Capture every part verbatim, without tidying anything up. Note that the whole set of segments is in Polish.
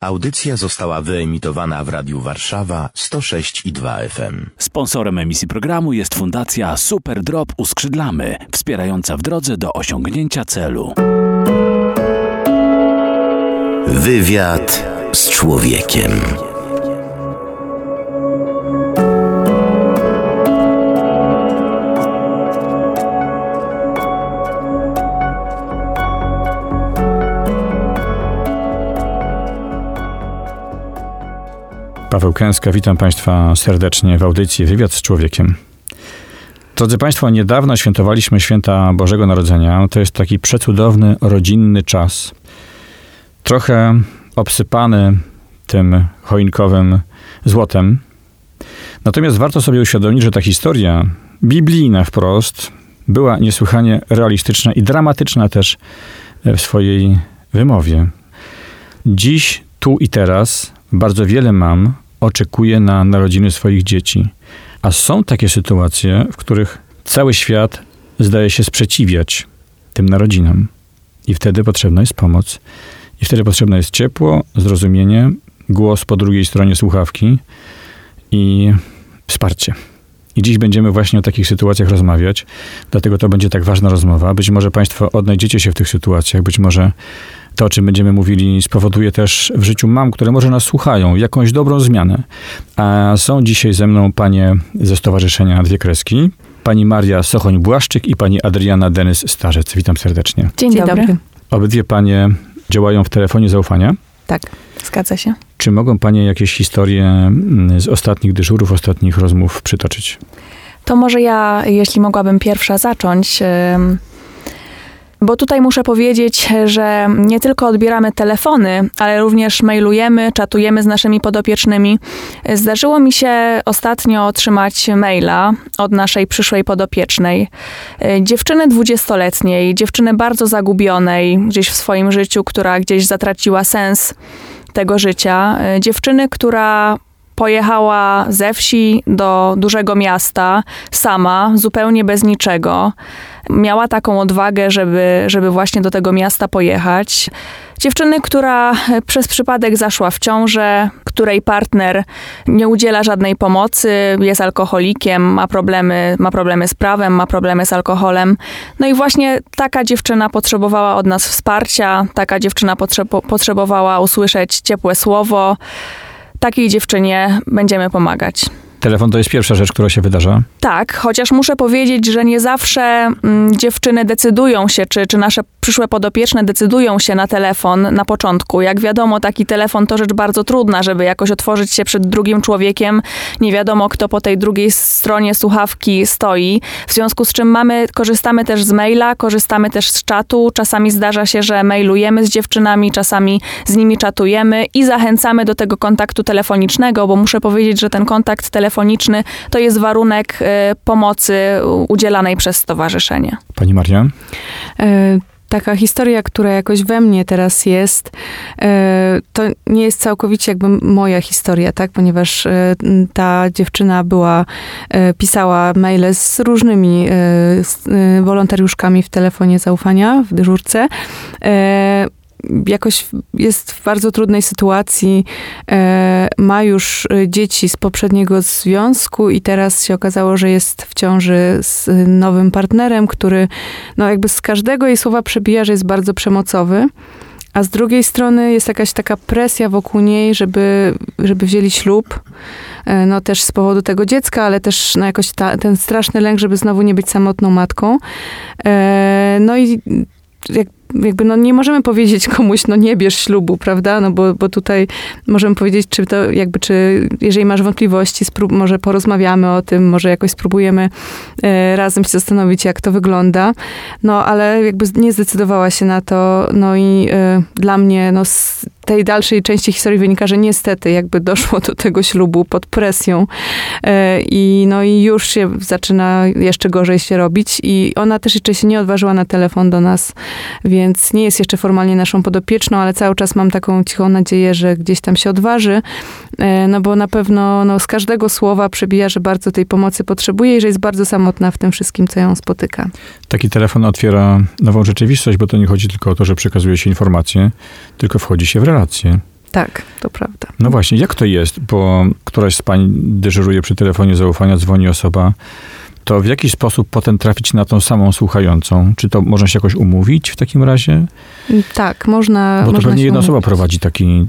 Audycja została wyemitowana w Radiu Warszawa sto sześć przecinek dwa F M. Sponsorem emisji programu jest Fundacja Super Drop Uskrzydlamy, wspierająca w drodze do osiągnięcia celu. Wywiad z człowiekiem. Wełkęska, witam Państwa serdecznie w audycji Wywiad z Człowiekiem. Drodzy Państwo, niedawno świętowaliśmy święta Bożego Narodzenia. To jest taki przecudowny, rodzinny czas. Trochę obsypany tym choinkowym złotem. Natomiast warto sobie uświadomić, że ta historia biblijna wprost była niesłychanie realistyczna i dramatyczna też w swojej wymowie. Dziś, tu i teraz bardzo wiele mam oczekuje na narodziny swoich dzieci. A są takie sytuacje, w których cały świat zdaje się sprzeciwiać tym narodzinom. I wtedy potrzebna jest pomoc. I wtedy potrzebne jest ciepło, zrozumienie, głos po drugiej stronie słuchawki i wsparcie. I dziś będziemy właśnie o takich sytuacjach rozmawiać. Dlatego to będzie tak ważna rozmowa. Być może Państwo odnajdziecie się w tych sytuacjach. Być może to, o czym będziemy mówili, spowoduje też w życiu mam, które może nas słuchają, jakąś dobrą zmianę. A są dzisiaj ze mną panie ze Stowarzyszenia Dwie Kreski, pani Maria Sochoń-Błaszczyk i pani Adriana Denys-Starzec. Witam serdecznie. Dzień, Dzień dobry. dobry. Obydwie panie działają w telefonie zaufania. Tak, zgadza się. Czy mogą panie jakieś historie z ostatnich dyżurów, ostatnich rozmów przytoczyć? To może ja, jeśli mogłabym pierwsza zacząć. Bo tutaj muszę powiedzieć, że nie tylko odbieramy telefony, ale również mailujemy, czatujemy z naszymi podopiecznymi. Zdarzyło mi się ostatnio otrzymać maila od naszej przyszłej podopiecznej. Dziewczyny dwudziestoletniej, dziewczyny bardzo zagubionej gdzieś w swoim życiu, która gdzieś zatraciła sens tego życia. Dziewczyny, która pojechała ze wsi do dużego miasta sama, zupełnie bez niczego. Miała taką odwagę, żeby, żeby właśnie do tego miasta pojechać. Dziewczyny, która przez przypadek zaszła w ciążę, której partner nie udziela żadnej pomocy, jest alkoholikiem, ma problemy, ma problemy z prawem, ma problemy z alkoholem. No i właśnie taka dziewczyna potrzebowała od nas wsparcia, taka dziewczyna potrze- potrzebowała usłyszeć ciepłe słowo. Takiej dziewczynie będziemy pomagać. Telefon to jest pierwsza rzecz, która się wydarza? Tak, chociaż muszę powiedzieć, że nie zawsze mm, dziewczyny decydują się, czy, czy nasze przyszłe podopieczne decydują się na telefon na początku. Jak wiadomo, taki telefon to rzecz bardzo trudna, żeby jakoś otworzyć się przed drugim człowiekiem. Nie wiadomo, kto po tej drugiej stronie słuchawki stoi. W związku z czym mamy, korzystamy też z maila, korzystamy też z czatu. Czasami zdarza się, że mailujemy z dziewczynami, czasami z nimi czatujemy i zachęcamy do tego kontaktu telefonicznego, bo muszę powiedzieć, że ten kontakt telefoniczny telefoniczny, to jest warunek y, pomocy udzielanej przez stowarzyszenie. Pani Maria? Y, taka historia, która jakoś we mnie teraz jest, y, to nie jest całkowicie jakby moja historia, tak? Ponieważ y, ta dziewczyna była, y, pisała maile z różnymi y, z, y, wolontariuszkami w telefonie zaufania, w dyżurce. Y, Jakoś jest w bardzo trudnej sytuacji, e, ma już dzieci z poprzedniego związku i teraz się okazało, że jest w ciąży z nowym partnerem, który no jakby z każdego jej słowa przebija, że jest bardzo przemocowy. A z drugiej strony jest jakaś taka presja wokół niej, żeby, żeby wzięli ślub. No też z powodu tego dziecka, ale też no jakoś ta, ten straszny lęk, żeby znowu nie być samotną matką. E, no i jak jakby no nie możemy powiedzieć komuś, no nie bierz ślubu, prawda, no bo, bo tutaj możemy powiedzieć, czy to jakby, czy jeżeli masz wątpliwości, sprób- może porozmawiamy o tym, może jakoś spróbujemy e, razem się zastanowić, jak to wygląda, no ale jakby nie zdecydowała się na to, no i e, dla mnie, no z tej dalszej części historii wynika, że niestety jakby doszło do tego ślubu pod presją e, i no i już się zaczyna jeszcze gorzej się robić i ona też jeszcze się nie odważyła na telefon do nas, więc Więc nie jest jeszcze formalnie naszą podopieczną, ale cały czas mam taką cichą nadzieję, że gdzieś tam się odważy, no bo na pewno no, z każdego słowa przebija, że bardzo tej pomocy potrzebuje i że jest bardzo samotna w tym wszystkim, co ją spotyka. Taki telefon otwiera nową rzeczywistość, bo to nie chodzi tylko o to, że przekazuje się informacje, tylko wchodzi się w relacje. Tak, to prawda. No właśnie, jak to jest, bo któraś z pań dyżuruje przy telefonie zaufania, dzwoni osoba, to w jaki sposób potem trafić na tą samą słuchającą? Czy to można się jakoś umówić w takim razie? Tak, można. Bo to pewnie jedna osoba prowadzi taki,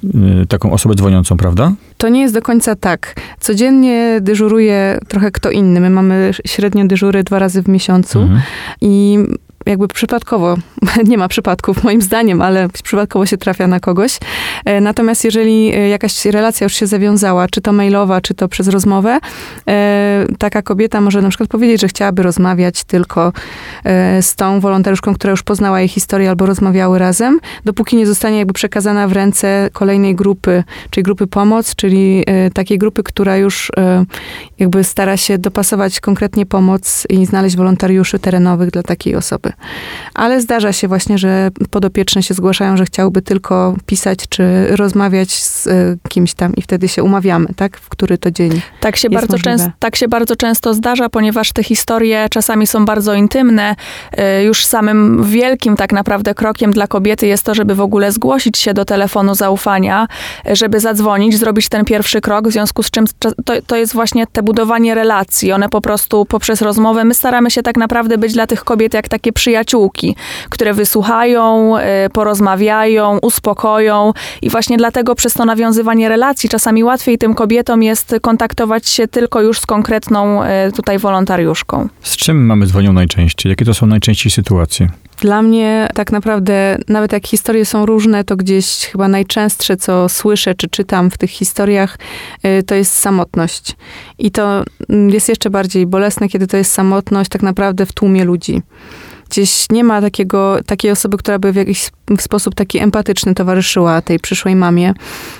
taką osobę dzwoniącą, prawda? To nie jest do końca tak. Codziennie dyżuruje trochę kto inny. My mamy średnio dyżury dwa razy w miesiącu mhm. i jakby przypadkowo, nie ma przypadków moim zdaniem, ale przypadkowo się trafia na kogoś. Natomiast jeżeli jakaś relacja już się zawiązała, czy to mailowa, czy to przez rozmowę, taka kobieta może na przykład powiedzieć, że chciałaby rozmawiać tylko z tą wolontariuszką, która już poznała jej historię albo rozmawiały razem, dopóki nie zostanie jakby przekazana w ręce kolejnej grupy, czyli grupy pomoc, czyli takiej grupy, która już jakby stara się dopasować konkretnie pomoc i znaleźć wolontariuszy terenowych dla takiej osoby. Ale zdarza się właśnie, że podopieczne się zgłaszają, że chciałby tylko pisać czy rozmawiać z kimś tam i wtedy się umawiamy, tak? W który to dzień tak się jest bardzo często, tak się bardzo często zdarza, ponieważ te historie czasami są bardzo intymne. Już samym wielkim tak naprawdę krokiem dla kobiety jest to, żeby w ogóle zgłosić się do telefonu zaufania, żeby zadzwonić, zrobić ten pierwszy krok, w związku z czym to, to jest właśnie te budowanie relacji. One po prostu poprzez rozmowę, my staramy się tak naprawdę być dla tych kobiet jak takie przyjaciółki, które wysłuchają, porozmawiają, uspokoją i właśnie dlatego przez to nawiązywanie relacji czasami łatwiej tym kobietom jest kontaktować się tylko już z konkretną tutaj wolontariuszką. Z czym mamy dzwonią najczęściej? Jakie to są najczęściej sytuacje? Dla mnie tak naprawdę, nawet jak historie są różne, to gdzieś chyba najczęstsze, co słyszę czy czytam w tych historiach, to jest samotność. I to jest jeszcze bardziej bolesne, kiedy to jest samotność tak naprawdę w tłumie ludzi. Gdzieś nie ma takiego, takiej osoby, która by w jakiś sposób taki empatyczny towarzyszyła tej przyszłej mamie,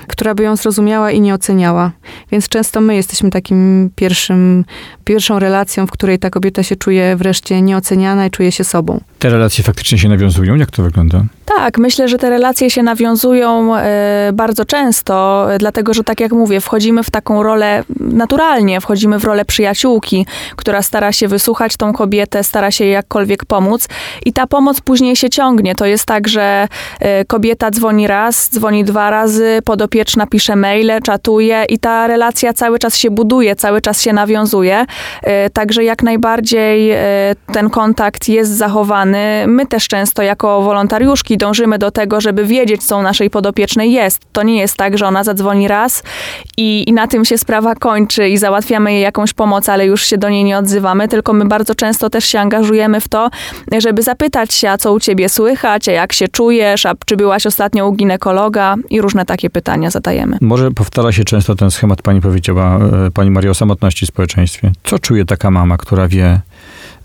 która by ją zrozumiała i nie oceniała. Więc często my jesteśmy takim pierwszym, pierwszą relacją, w której ta kobieta się czuje wreszcie nieoceniana i czuje się sobą. Te relacje faktycznie się nawiązują? Jak to wygląda? Tak, myślę, że te relacje się nawiązują y, bardzo często, dlatego, że tak jak mówię, wchodzimy w taką rolę, naturalnie wchodzimy w rolę przyjaciółki, która stara się wysłuchać tą kobietę, stara się jej jakkolwiek pomóc i ta pomoc później się ciągnie. To jest tak, że y, kobieta dzwoni raz, dzwoni dwa razy, podopieczna pisze maile, czatuje i ta relacja cały czas się buduje, cały czas się nawiązuje, y, także jak najbardziej y, ten kontakt jest zachowany. My też często jako wolontariuszki dążymy do tego, żeby wiedzieć, co u naszej podopiecznej jest. To nie jest tak, że ona zadzwoni raz i, i na tym się sprawa kończy i załatwiamy jej jakąś pomoc, ale już się do niej nie odzywamy, tylko my bardzo często też się angażujemy w to, żeby zapytać się, a co u ciebie słychać, a jak się czujesz, a czy byłaś ostatnio u ginekologa i różne takie pytania zadajemy. Może powtarza się często ten schemat, pani powiedziała, pani Mario, o samotności w społeczeństwie. Co czuje taka mama, która wie,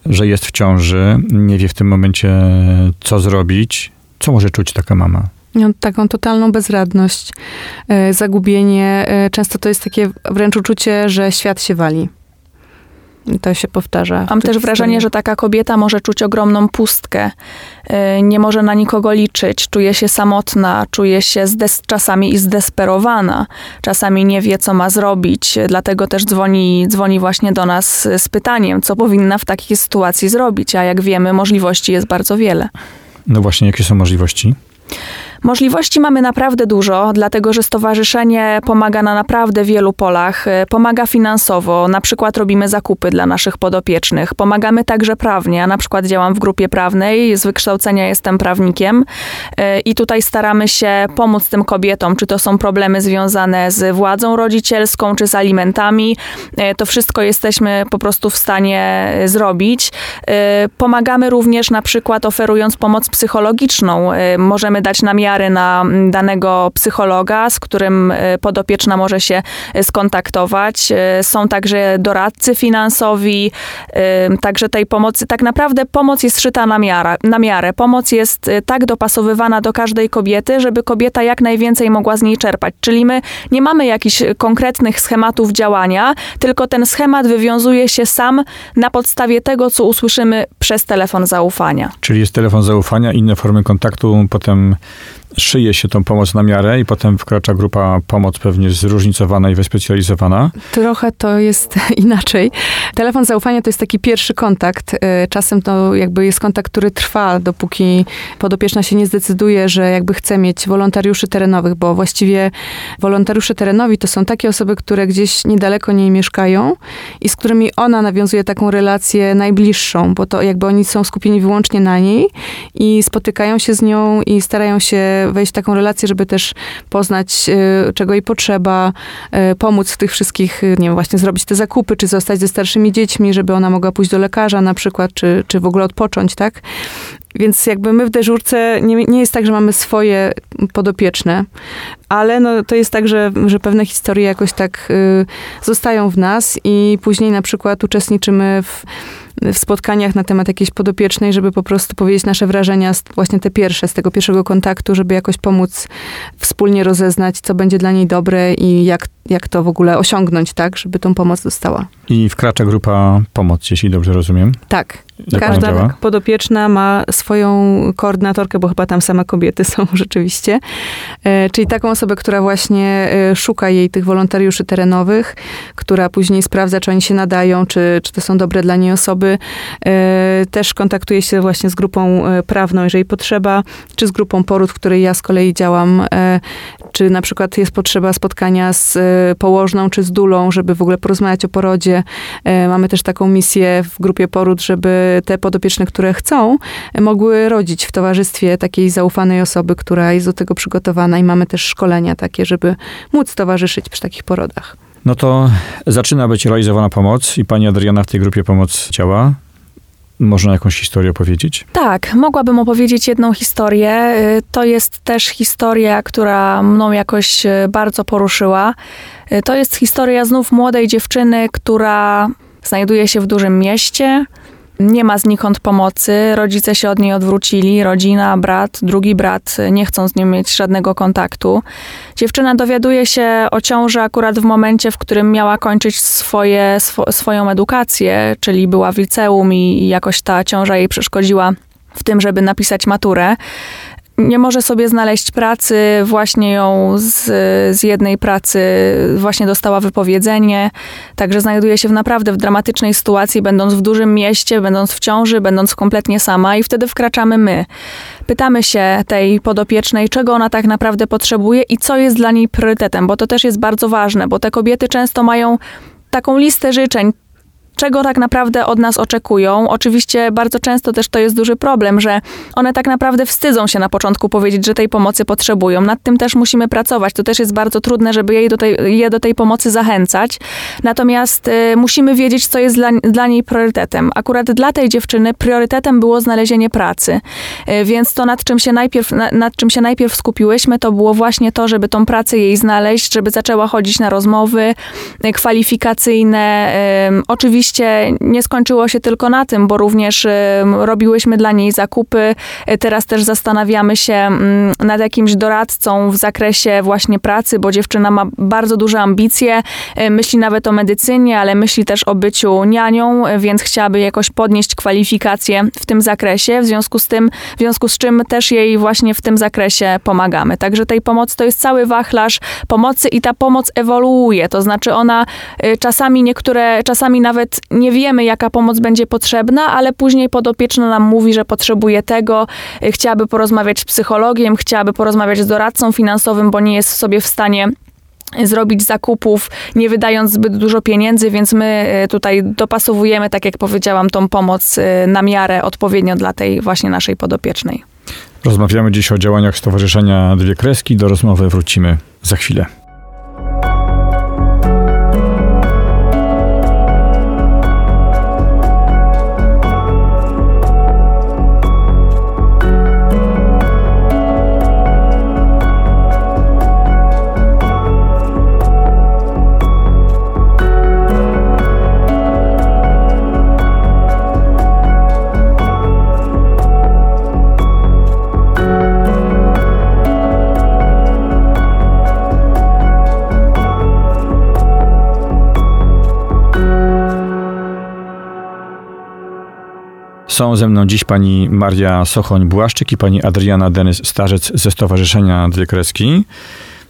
że jest w ciąży, nie wie w tym momencie, co zrobić? Co może czuć taka mama? No, taką totalną bezradność, yy, zagubienie. Yy, często to jest takie wręcz uczucie, że świat się wali. To się powtarza. Mam też wrażenie, że taka kobieta może czuć ogromną pustkę. Nie może na nikogo liczyć. Czuje się samotna, czuje się zdes- czasami i zdesperowana. Czasami nie wie, co ma zrobić. Dlatego też dzwoni, dzwoni właśnie do nas z pytaniem, co powinna w takiej sytuacji zrobić. A jak wiemy, możliwości jest bardzo wiele. No właśnie, jakie są możliwości? Możliwości mamy naprawdę dużo, dlatego że stowarzyszenie pomaga na naprawdę wielu polach. Pomaga finansowo, na przykład robimy zakupy dla naszych podopiecznych. Pomagamy także prawnie, ja na przykład działam w grupie prawnej, z wykształcenia jestem prawnikiem i tutaj staramy się pomóc tym kobietom, czy to są problemy związane z władzą rodzicielską, czy z alimentami. To wszystko jesteśmy po prostu w stanie zrobić. Pomagamy również na przykład oferując pomoc psychologiczną. Możemy dać namiary na danego psychologa, z którym podopieczna może się skontaktować. Są także doradcy finansowi, także tej pomocy, tak naprawdę pomoc jest szyta na miarę, na miarę. Pomoc jest tak dopasowywana do każdej kobiety, żeby kobieta jak najwięcej mogła z niej czerpać. Czyli my nie mamy jakichś konkretnych schematów działania, tylko ten schemat wywiązuje się sam na podstawie tego, co usłyszymy przez telefon zaufania. Czyli jest telefon zaufania, inne formy kontaktu, potem szyje się tą pomoc na miarę i potem wkracza grupa pomoc pewnie zróżnicowana i wyspecjalizowana. Trochę to jest inaczej. Telefon zaufania to jest taki pierwszy kontakt. Czasem to jakby jest kontakt, który trwa, dopóki podopieczna się nie zdecyduje, że jakby chce mieć wolontariuszy terenowych, bo właściwie wolontariusze terenowi to są takie osoby, które gdzieś niedaleko niej mieszkają i z którymi ona nawiązuje taką relację najbliższą, bo to jakby oni są skupieni wyłącznie na niej i spotykają się z nią i starają się wejść w taką relację, żeby też poznać, czego jej potrzeba, pomóc w tych wszystkich, nie wiem, właśnie zrobić te zakupy, czy zostać ze starszymi dziećmi, żeby ona mogła pójść do lekarza na przykład, czy, czy w ogóle odpocząć, tak? Więc jakby my w dyżurce, nie, nie jest tak, że mamy swoje podopieczne, ale no, to jest tak, że, że pewne historie jakoś tak y, zostają w nas i później na przykład uczestniczymy w, w spotkaniach na temat jakiejś podopiecznej, żeby po prostu powiedzieć nasze wrażenia, właśnie te pierwsze, z tego pierwszego kontaktu, żeby jakoś pomóc wspólnie rozeznać, co będzie dla niej dobre i jak, jak to w ogóle osiągnąć, tak, żeby tą pomoc dostała. I wkracza grupa pomoc, jeśli dobrze rozumiem. Tak. Jak każda podopieczna ma swoją koordynatorkę, bo chyba tam same kobiety są rzeczywiście. E, czyli taką osobę, która właśnie e, szuka jej tych wolontariuszy terenowych, która później sprawdza, czy oni się nadają, czy, czy to są dobre dla niej osoby. E, też kontaktuje się właśnie z grupą e, prawną, jeżeli potrzeba, czy z grupą poród, w której ja z kolei działam, e, czy na przykład jest potrzeba spotkania z e, położną, czy z dulą, żeby w ogóle porozmawiać o porodzie. E, mamy też taką misję w grupie poród, żeby te podopieczne, które chcą, mogły rodzić w towarzystwie takiej zaufanej osoby, która jest do tego przygotowana i mamy też szkolenia takie, żeby móc towarzyszyć przy takich porodach. No to zaczyna być realizowana pomoc i pani Adriana w tej grupie pomoc działa. Można jakąś historię opowiedzieć? Tak, mogłabym opowiedzieć jedną historię. To jest też historia, która mną jakoś bardzo poruszyła. To jest historia znów młodej dziewczyny, która znajduje się w dużym mieście. Nie ma znikąd pomocy, rodzice się od niej odwrócili, rodzina, brat, drugi brat, nie chcą z nią mieć żadnego kontaktu. Dziewczyna dowiaduje się o ciąży akurat w momencie, w którym miała kończyć swoje, sw- swoją edukację, czyli była w liceum i jakoś ta ciąża jej przeszkodziła w tym, żeby napisać maturę. Nie może sobie znaleźć pracy, właśnie ją z, z jednej pracy właśnie dostała wypowiedzenie, także znajduje się w naprawdę w dramatycznej sytuacji, będąc w dużym mieście, będąc w ciąży, będąc kompletnie sama i wtedy wkraczamy my. Pytamy się tej podopiecznej, czego ona tak naprawdę potrzebuje i co jest dla niej priorytetem, bo to też jest bardzo ważne, bo te kobiety często mają taką listę życzeń, czego tak naprawdę od nas oczekują. Oczywiście bardzo często też to jest duży problem, że one tak naprawdę wstydzą się na początku powiedzieć, że tej pomocy potrzebują. Nad tym też musimy pracować. To też jest bardzo trudne, żeby jej do tej, je do tej pomocy zachęcać. Natomiast y, musimy wiedzieć, co jest dla, dla niej priorytetem. Akurat dla tej dziewczyny priorytetem było znalezienie pracy. Y, więc to, nad czym się najpierw, na, nad czym się najpierw skupiłyśmy, to było właśnie to, żeby tą pracę jej znaleźć, żeby zaczęła chodzić na rozmowy y, kwalifikacyjne. Y, oczywiście nie skończyło się tylko na tym, bo również y, robiłyśmy dla niej zakupy. Teraz też zastanawiamy się y, nad jakimś doradcą w zakresie właśnie pracy, bo dziewczyna ma bardzo duże ambicje. Y, myśli nawet o medycynie, ale myśli też o byciu nianią, y, więc chciałaby jakoś podnieść kwalifikacje w tym zakresie. W związku z tym, w związku z czym też jej właśnie w tym zakresie pomagamy. Także tej pomocy to jest cały wachlarz pomocy i ta pomoc ewoluuje. To znaczy ona y, czasami niektóre, czasami nawet nie wiemy, jaka pomoc będzie potrzebna, ale później podopieczna nam mówi, że potrzebuje tego, chciałaby porozmawiać z psychologiem, chciałaby porozmawiać z doradcą finansowym, bo nie jest sobie w stanie zrobić zakupów, nie wydając zbyt dużo pieniędzy, więc my tutaj dopasowujemy, tak jak powiedziałam, tą pomoc na miarę odpowiednio dla tej właśnie naszej podopiecznej. Rozmawiamy dziś o działaniach Stowarzyszenia Dwie Kreski. Do rozmowy wrócimy za chwilę. Są ze mną dziś pani Maria Sochoń-Błaszczyk i pani Adriana Denys-Starzec ze Stowarzyszenia Dwie Kreski.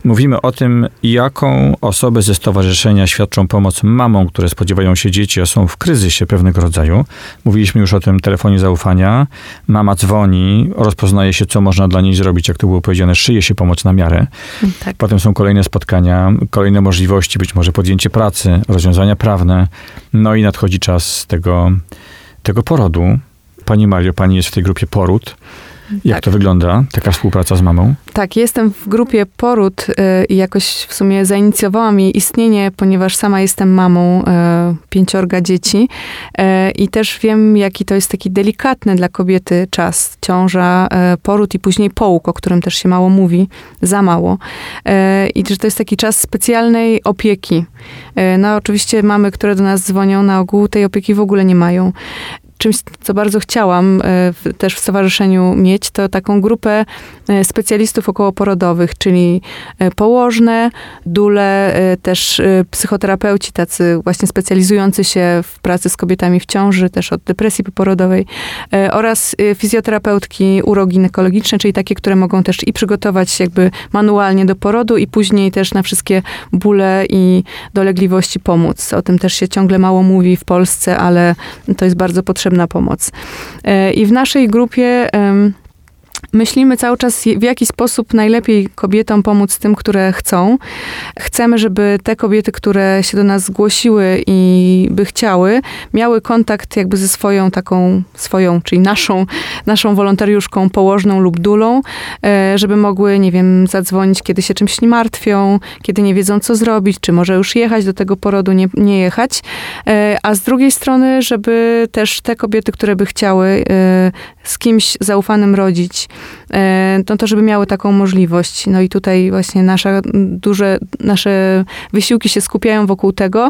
Mówimy o tym, jaką osobę ze stowarzyszenia świadczą pomoc mamom, które spodziewają się dzieci, a są w kryzysie pewnego rodzaju. Mówiliśmy już o tym telefonie zaufania. Mama dzwoni, rozpoznaje się, co można dla niej zrobić, jak to było powiedziane, szyje się pomoc na miarę. Tak. Potem są kolejne spotkania, kolejne możliwości, być może podjęcie pracy, rozwiązania prawne. No i nadchodzi czas tego, tego porodu. Pani Mario, pani jest w tej grupie Poród. Jak tak. to wygląda, taka współpraca z mamą? Tak, jestem w grupie Poród i jakoś w sumie zainicjowałam jej istnienie, ponieważ sama jestem mamą pięciorga dzieci i też wiem, jaki to jest taki delikatny dla kobiety czas. Ciąża, poród i później połóg, o którym też się mało mówi, za mało. I że to jest taki czas specjalnej opieki. No oczywiście mamy, które do nas dzwonią, na ogół tej opieki w ogóle nie mają. Czymś, co bardzo chciałam y, też w stowarzyszeniu mieć, to taką grupę y, specjalistów okołoporodowych, czyli y, położne, dule, y, też y, psychoterapeuci tacy właśnie specjalizujący się w pracy z kobietami w ciąży, też od depresji poporodowej y, oraz y, fizjoterapeutki uroginekologiczne, czyli takie, które mogą też i przygotować jakby manualnie do porodu i później też na wszystkie bóle i dolegliwości pomóc. O tym też się ciągle mało mówi w Polsce, ale to jest bardzo potrzebne. Potrzebna pomoc. I w naszej grupie myślimy cały czas, w jaki sposób najlepiej kobietom pomóc, tym, które chcą. Chcemy, żeby te kobiety, które się do nas zgłosiły i by chciały, miały kontakt jakby ze swoją taką, swoją, czyli naszą, naszą wolontariuszką położną lub dulą, żeby mogły, nie wiem, zadzwonić, kiedy się czymś nie martwią, kiedy nie wiedzą, co zrobić, czy może już jechać do tego porodu, nie, nie jechać. A z drugiej strony, żeby też te kobiety, które by chciały z kimś zaufanym rodzić, no to żeby miały taką możliwość. No i tutaj właśnie nasze duże, nasze wysiłki się skupiają wokół tego,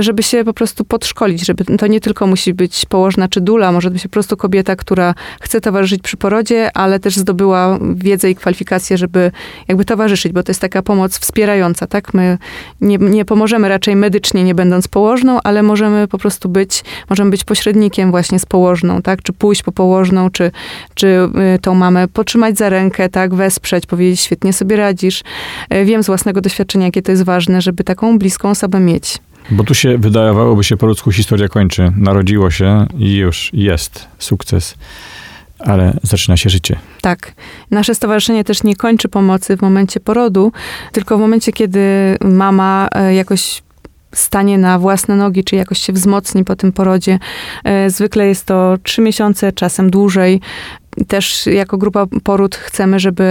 żeby się po prostu podszkolić, żeby to nie tylko musi być położna czy dula, może być po prostu kobieta, która chce towarzyszyć przy porodzie, ale też zdobyła wiedzę i kwalifikacje, żeby jakby towarzyszyć, bo to jest taka pomoc wspierająca, tak? My nie, nie pomożemy raczej medycznie, nie będąc położną, ale możemy po prostu być, możemy być pośrednikiem właśnie z położną, tak? Czy pójść po położną, czy, czy tą mamę potrzymać za rękę, tak, wesprzeć, powiedzieć, świetnie sobie radzisz. Wiem z własnego doświadczenia, jakie to jest ważne, żeby taką bliską osobę mieć. Bo tu się wydawałoby się po ludzku historia kończy. Narodziło się i już jest sukces. Ale zaczyna się życie. Tak. Nasze stowarzyszenie też nie kończy pomocy w momencie porodu, tylko w momencie, kiedy mama jakoś stanie na własne nogi, czy jakoś się wzmocni po tym porodzie. Zwykle jest to trzy miesiące, czasem dłużej. Też jako grupa Poród chcemy, żeby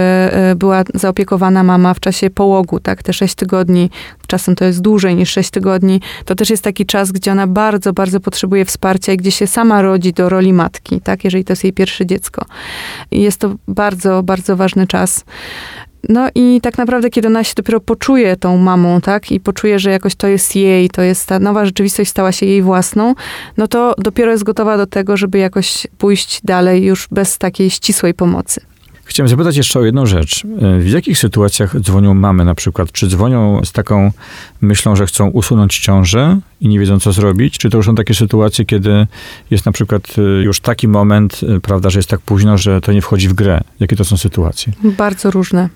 była zaopiekowana mama w czasie połogu, tak, te sześć tygodni, czasem to jest dłużej niż sześć tygodni, to też jest taki czas, gdzie ona bardzo, bardzo potrzebuje wsparcia i gdzie się sama rodzi do roli matki, tak, jeżeli to jest jej pierwsze dziecko. I jest to bardzo, bardzo ważny czas. No i tak naprawdę, kiedy ona się dopiero poczuje tą mamą, tak, i poczuje, że jakoś to jest jej, to jest ta nowa rzeczywistość, stała się jej własną, no to dopiero jest gotowa do tego, żeby jakoś pójść dalej już bez takiej ścisłej pomocy. Chciałem zapytać jeszcze o jedną rzecz. W jakich sytuacjach dzwonią mamy na przykład? Czy dzwonią z taką myślą, że chcą usunąć ciążę i nie wiedzą, co zrobić? Czy to już są takie sytuacje, kiedy jest na przykład już taki moment, prawda, że jest tak późno, że to nie wchodzi w grę? Jakie to są sytuacje? Bardzo różne.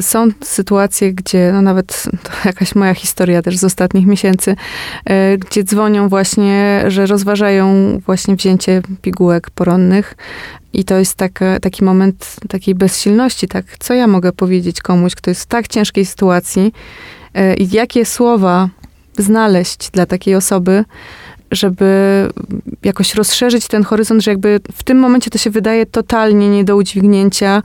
Są sytuacje, gdzie, no nawet to jakaś moja historia też z ostatnich miesięcy, gdzie dzwonią właśnie, że rozważają właśnie wzięcie pigułek poronnych. I to jest taka, taki moment takiej bezsilności, tak? Co ja mogę powiedzieć komuś, kto jest w tak ciężkiej sytuacji? I jakie słowa znaleźć dla takiej osoby, żeby jakoś rozszerzyć ten horyzont, że jakby w tym momencie to się wydaje totalnie nie do udźwignięcia.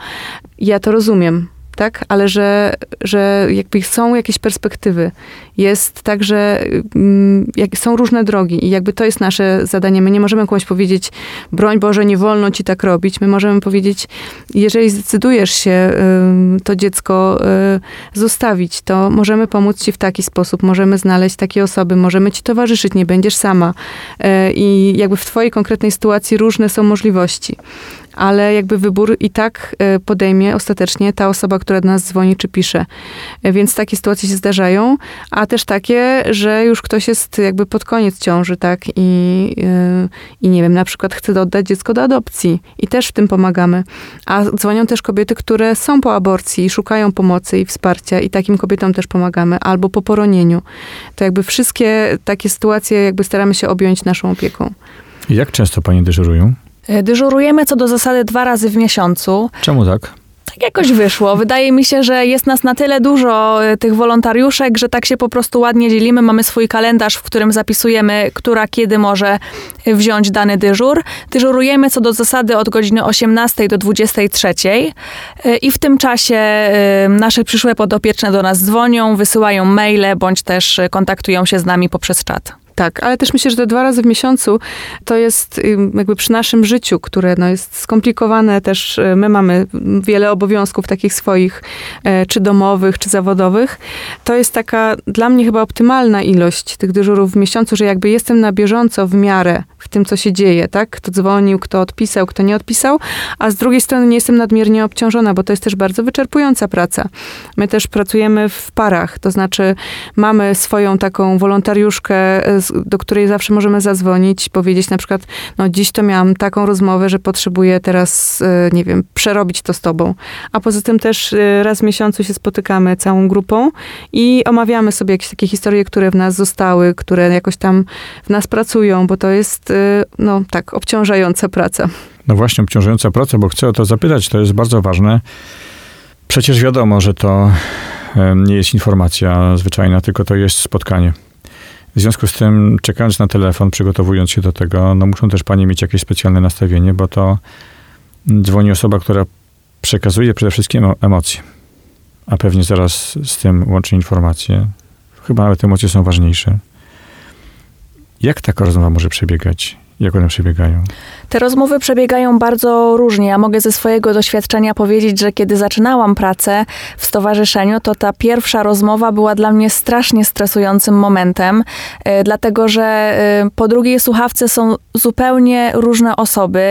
Ja to rozumiem, tak? Ale że, że jakby są jakieś perspektywy. Jest tak, że jak są różne drogi i jakby to jest nasze zadanie. My nie możemy komuś powiedzieć, broń Boże, nie wolno ci tak robić. My możemy powiedzieć, jeżeli zdecydujesz się y, to dziecko y, zostawić, to możemy pomóc ci w taki sposób. Możemy znaleźć takie osoby, możemy ci towarzyszyć, nie będziesz sama. Y, I jakby w twojej konkretnej sytuacji różne są możliwości. ale jakby wybór i tak podejmie ostatecznie ta osoba, która do nas dzwoni czy pisze. Więc takie sytuacje się zdarzają, a też takie, że już ktoś jest jakby pod koniec ciąży, tak, i, i nie wiem, na przykład chce oddać dziecko do adopcji i też w tym pomagamy. A dzwonią też kobiety, które są po aborcji i szukają pomocy i wsparcia i takim kobietom też pomagamy, albo po poronieniu. To jakby wszystkie takie sytuacje jakby staramy się objąć naszą opieką. Jak często panie dyżurują? Dyżurujemy co do zasady dwa razy w miesiącu. Czemu tak? Tak jakoś wyszło. Wydaje mi się, że jest nas na tyle dużo tych wolontariuszek, że tak się po prostu ładnie dzielimy. Mamy swój kalendarz, w którym zapisujemy, która kiedy może wziąć dany dyżur. Dyżurujemy co do zasady od godziny osiemnastej do dwudziestej trzeciej i w tym czasie nasze przyszłe podopieczne do nas dzwonią, wysyłają maile bądź też kontaktują się z nami poprzez czat. Tak, ale też myślę, że te dwa razy w miesiącu to jest jakby przy naszym życiu, które no jest skomplikowane też. My mamy wiele obowiązków takich swoich, czy domowych, czy zawodowych. To jest taka dla mnie chyba optymalna ilość tych dyżurów w miesiącu, że jakby jestem na bieżąco w miarę w tym, co się dzieje, tak? Kto dzwonił, kto odpisał, kto nie odpisał, a z drugiej strony nie jestem nadmiernie obciążona, bo to jest też bardzo wyczerpująca praca. My też pracujemy w parach, to znaczy mamy swoją taką wolontariuszkę, do której zawsze możemy zadzwonić, powiedzieć na przykład, no dziś to miałam taką rozmowę, że potrzebuję teraz, nie wiem, przerobić to z tobą. A poza tym też raz w miesiącu się spotykamy całą grupą i omawiamy sobie jakieś takie historie, które w nas zostały, które jakoś tam w nas pracują, bo to jest, no tak, obciążająca praca. No właśnie, obciążająca praca, bo chcę o to zapytać, to jest bardzo ważne. Przecież wiadomo, że to nie jest informacja zwyczajna, tylko to jest spotkanie. W związku z tym, czekając na telefon, przygotowując się do tego, no muszą też panie mieć jakieś specjalne nastawienie, bo to dzwoni osoba, która przekazuje przede wszystkim emocje, a pewnie zaraz z tym łączy informacje. Chyba nawet te emocje są ważniejsze. Jak taka rozmowa może przebiegać? Jak one przebiegają? Te rozmowy przebiegają bardzo różnie. Ja mogę ze swojego doświadczenia powiedzieć, że kiedy zaczynałam pracę w stowarzyszeniu, to ta pierwsza rozmowa była dla mnie strasznie stresującym momentem, y, dlatego że y, po drugiej słuchawce są zupełnie różne osoby.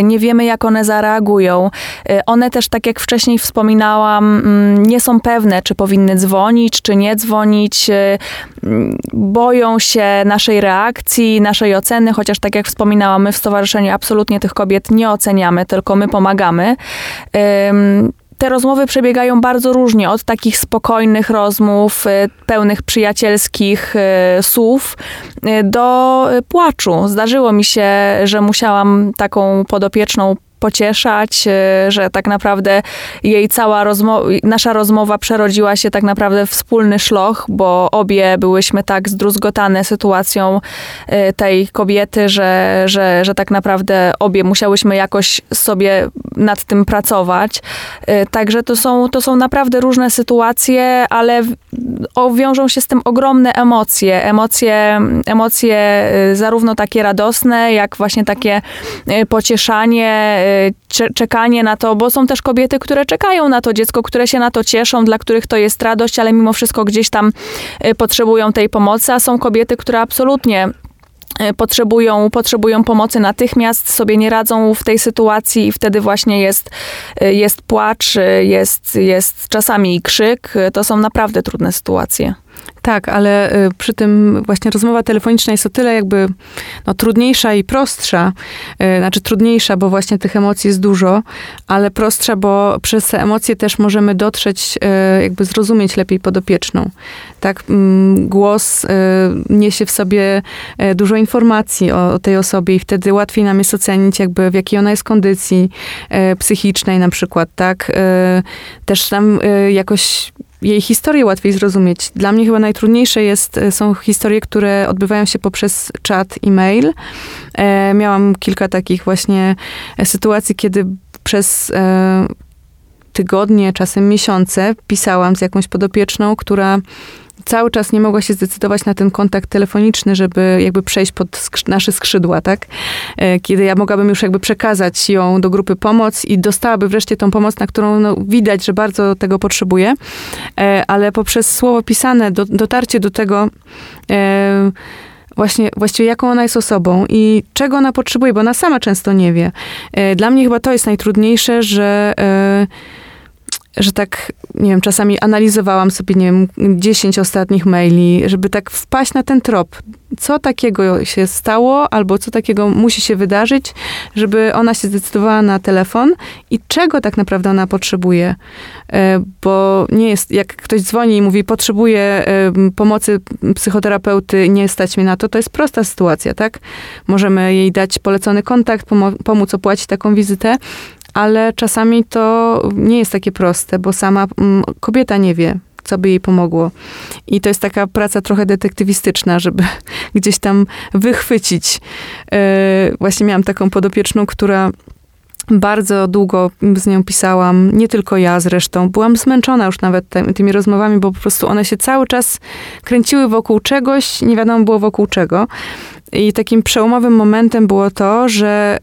Y, nie wiemy, jak one zareagują. Y, one też, tak jak wcześniej wspominałam, y, nie są pewne, czy powinny dzwonić, czy nie dzwonić. Y, y, boją się naszej reakcji, naszej oceny, chociaż tak jak wspominałam, my w stowarzyszeniu absolutnie tych kobiet nie oceniamy, tylko my pomagamy. Um... Te rozmowy przebiegają bardzo różnie, od takich spokojnych rozmów, pełnych przyjacielskich słów, do płaczu. Zdarzyło mi się, że musiałam taką podopieczną pocieszać, że tak naprawdę jej cała rozmowa, nasza rozmowa przerodziła się tak naprawdę w wspólny szloch, bo obie byłyśmy tak zdruzgotane sytuacją tej kobiety, że, że, że tak naprawdę obie musiałyśmy jakoś sobie nad tym pracować. Także to są, to są naprawdę różne sytuacje, ale wiążą się z tym ogromne emocje. Emocje, emocje zarówno takie radosne, jak właśnie takie pocieszanie, czekanie na to, bo są też kobiety, które czekają na to dziecko, które się na to cieszą, dla których to jest radość, ale mimo wszystko gdzieś tam potrzebują tej pomocy, a są kobiety, które absolutnie potrzebują, potrzebują pomocy natychmiast, sobie nie radzą w tej sytuacji i wtedy właśnie jest, jest płacz, jest, jest czasami krzyk. To są naprawdę trudne sytuacje. Tak, ale przy tym właśnie rozmowa telefoniczna jest o tyle jakby no, trudniejsza i prostsza. Znaczy trudniejsza, bo właśnie tych emocji jest dużo, ale prostsza, bo przez te emocje też możemy dotrzeć, jakby zrozumieć lepiej podopieczną. Tak, głos niesie w sobie dużo informacji o, o tej osobie i wtedy łatwiej nam jest ocenić jakby w jakiej ona jest kondycji psychicznej na przykład, tak. Też nam jakoś jej historię łatwiej zrozumieć. Dla mnie chyba najtrudniejsze jest, są historie, które odbywają się poprzez czat i mail. E, miałam kilka takich właśnie sytuacji, kiedy przez e, tygodnie, czasem miesiące pisałam z jakąś podopieczną, która cały czas nie mogła się zdecydować na ten kontakt telefoniczny, żeby jakby przejść pod skrzyd- nasze skrzydła, tak? Kiedy ja mogłabym już jakby przekazać ją do grupy pomoc i dostałaby wreszcie tą pomoc, na którą no, widać, że bardzo tego potrzebuje, ale poprzez słowo pisane do, dotarcie do tego, właśnie właściwie jaką ona jest osobą i czego ona potrzebuje, bo ona sama często nie wie. Dla mnie chyba to jest najtrudniejsze, że, że tak, nie wiem, czasami analizowałam sobie, nie wiem, dziesięć ostatnich maili, żeby tak wpaść na ten trop. Co takiego się stało, albo co takiego musi się wydarzyć, żeby ona się zdecydowała na telefon i czego tak naprawdę ona potrzebuje. Bo nie jest, jak ktoś dzwoni i mówi, potrzebuję pomocy psychoterapeuty, nie stać mi na to, to jest prosta sytuacja, tak? Możemy jej dać polecony kontakt, pomo- pomóc opłacić taką wizytę, ale czasami to nie jest takie proste, bo sama kobieta nie wie, co by jej pomogło. I to jest taka praca trochę detektywistyczna, żeby gdzieś tam wychwycić. Yy, właśnie miałam taką podopieczną, która bardzo długo z nią pisałam, nie tylko ja zresztą. Byłam zmęczona już nawet t- tymi rozmowami, bo po prostu one się cały czas kręciły wokół czegoś, nie wiadomo było wokół czego. I takim przełomowym momentem było to, że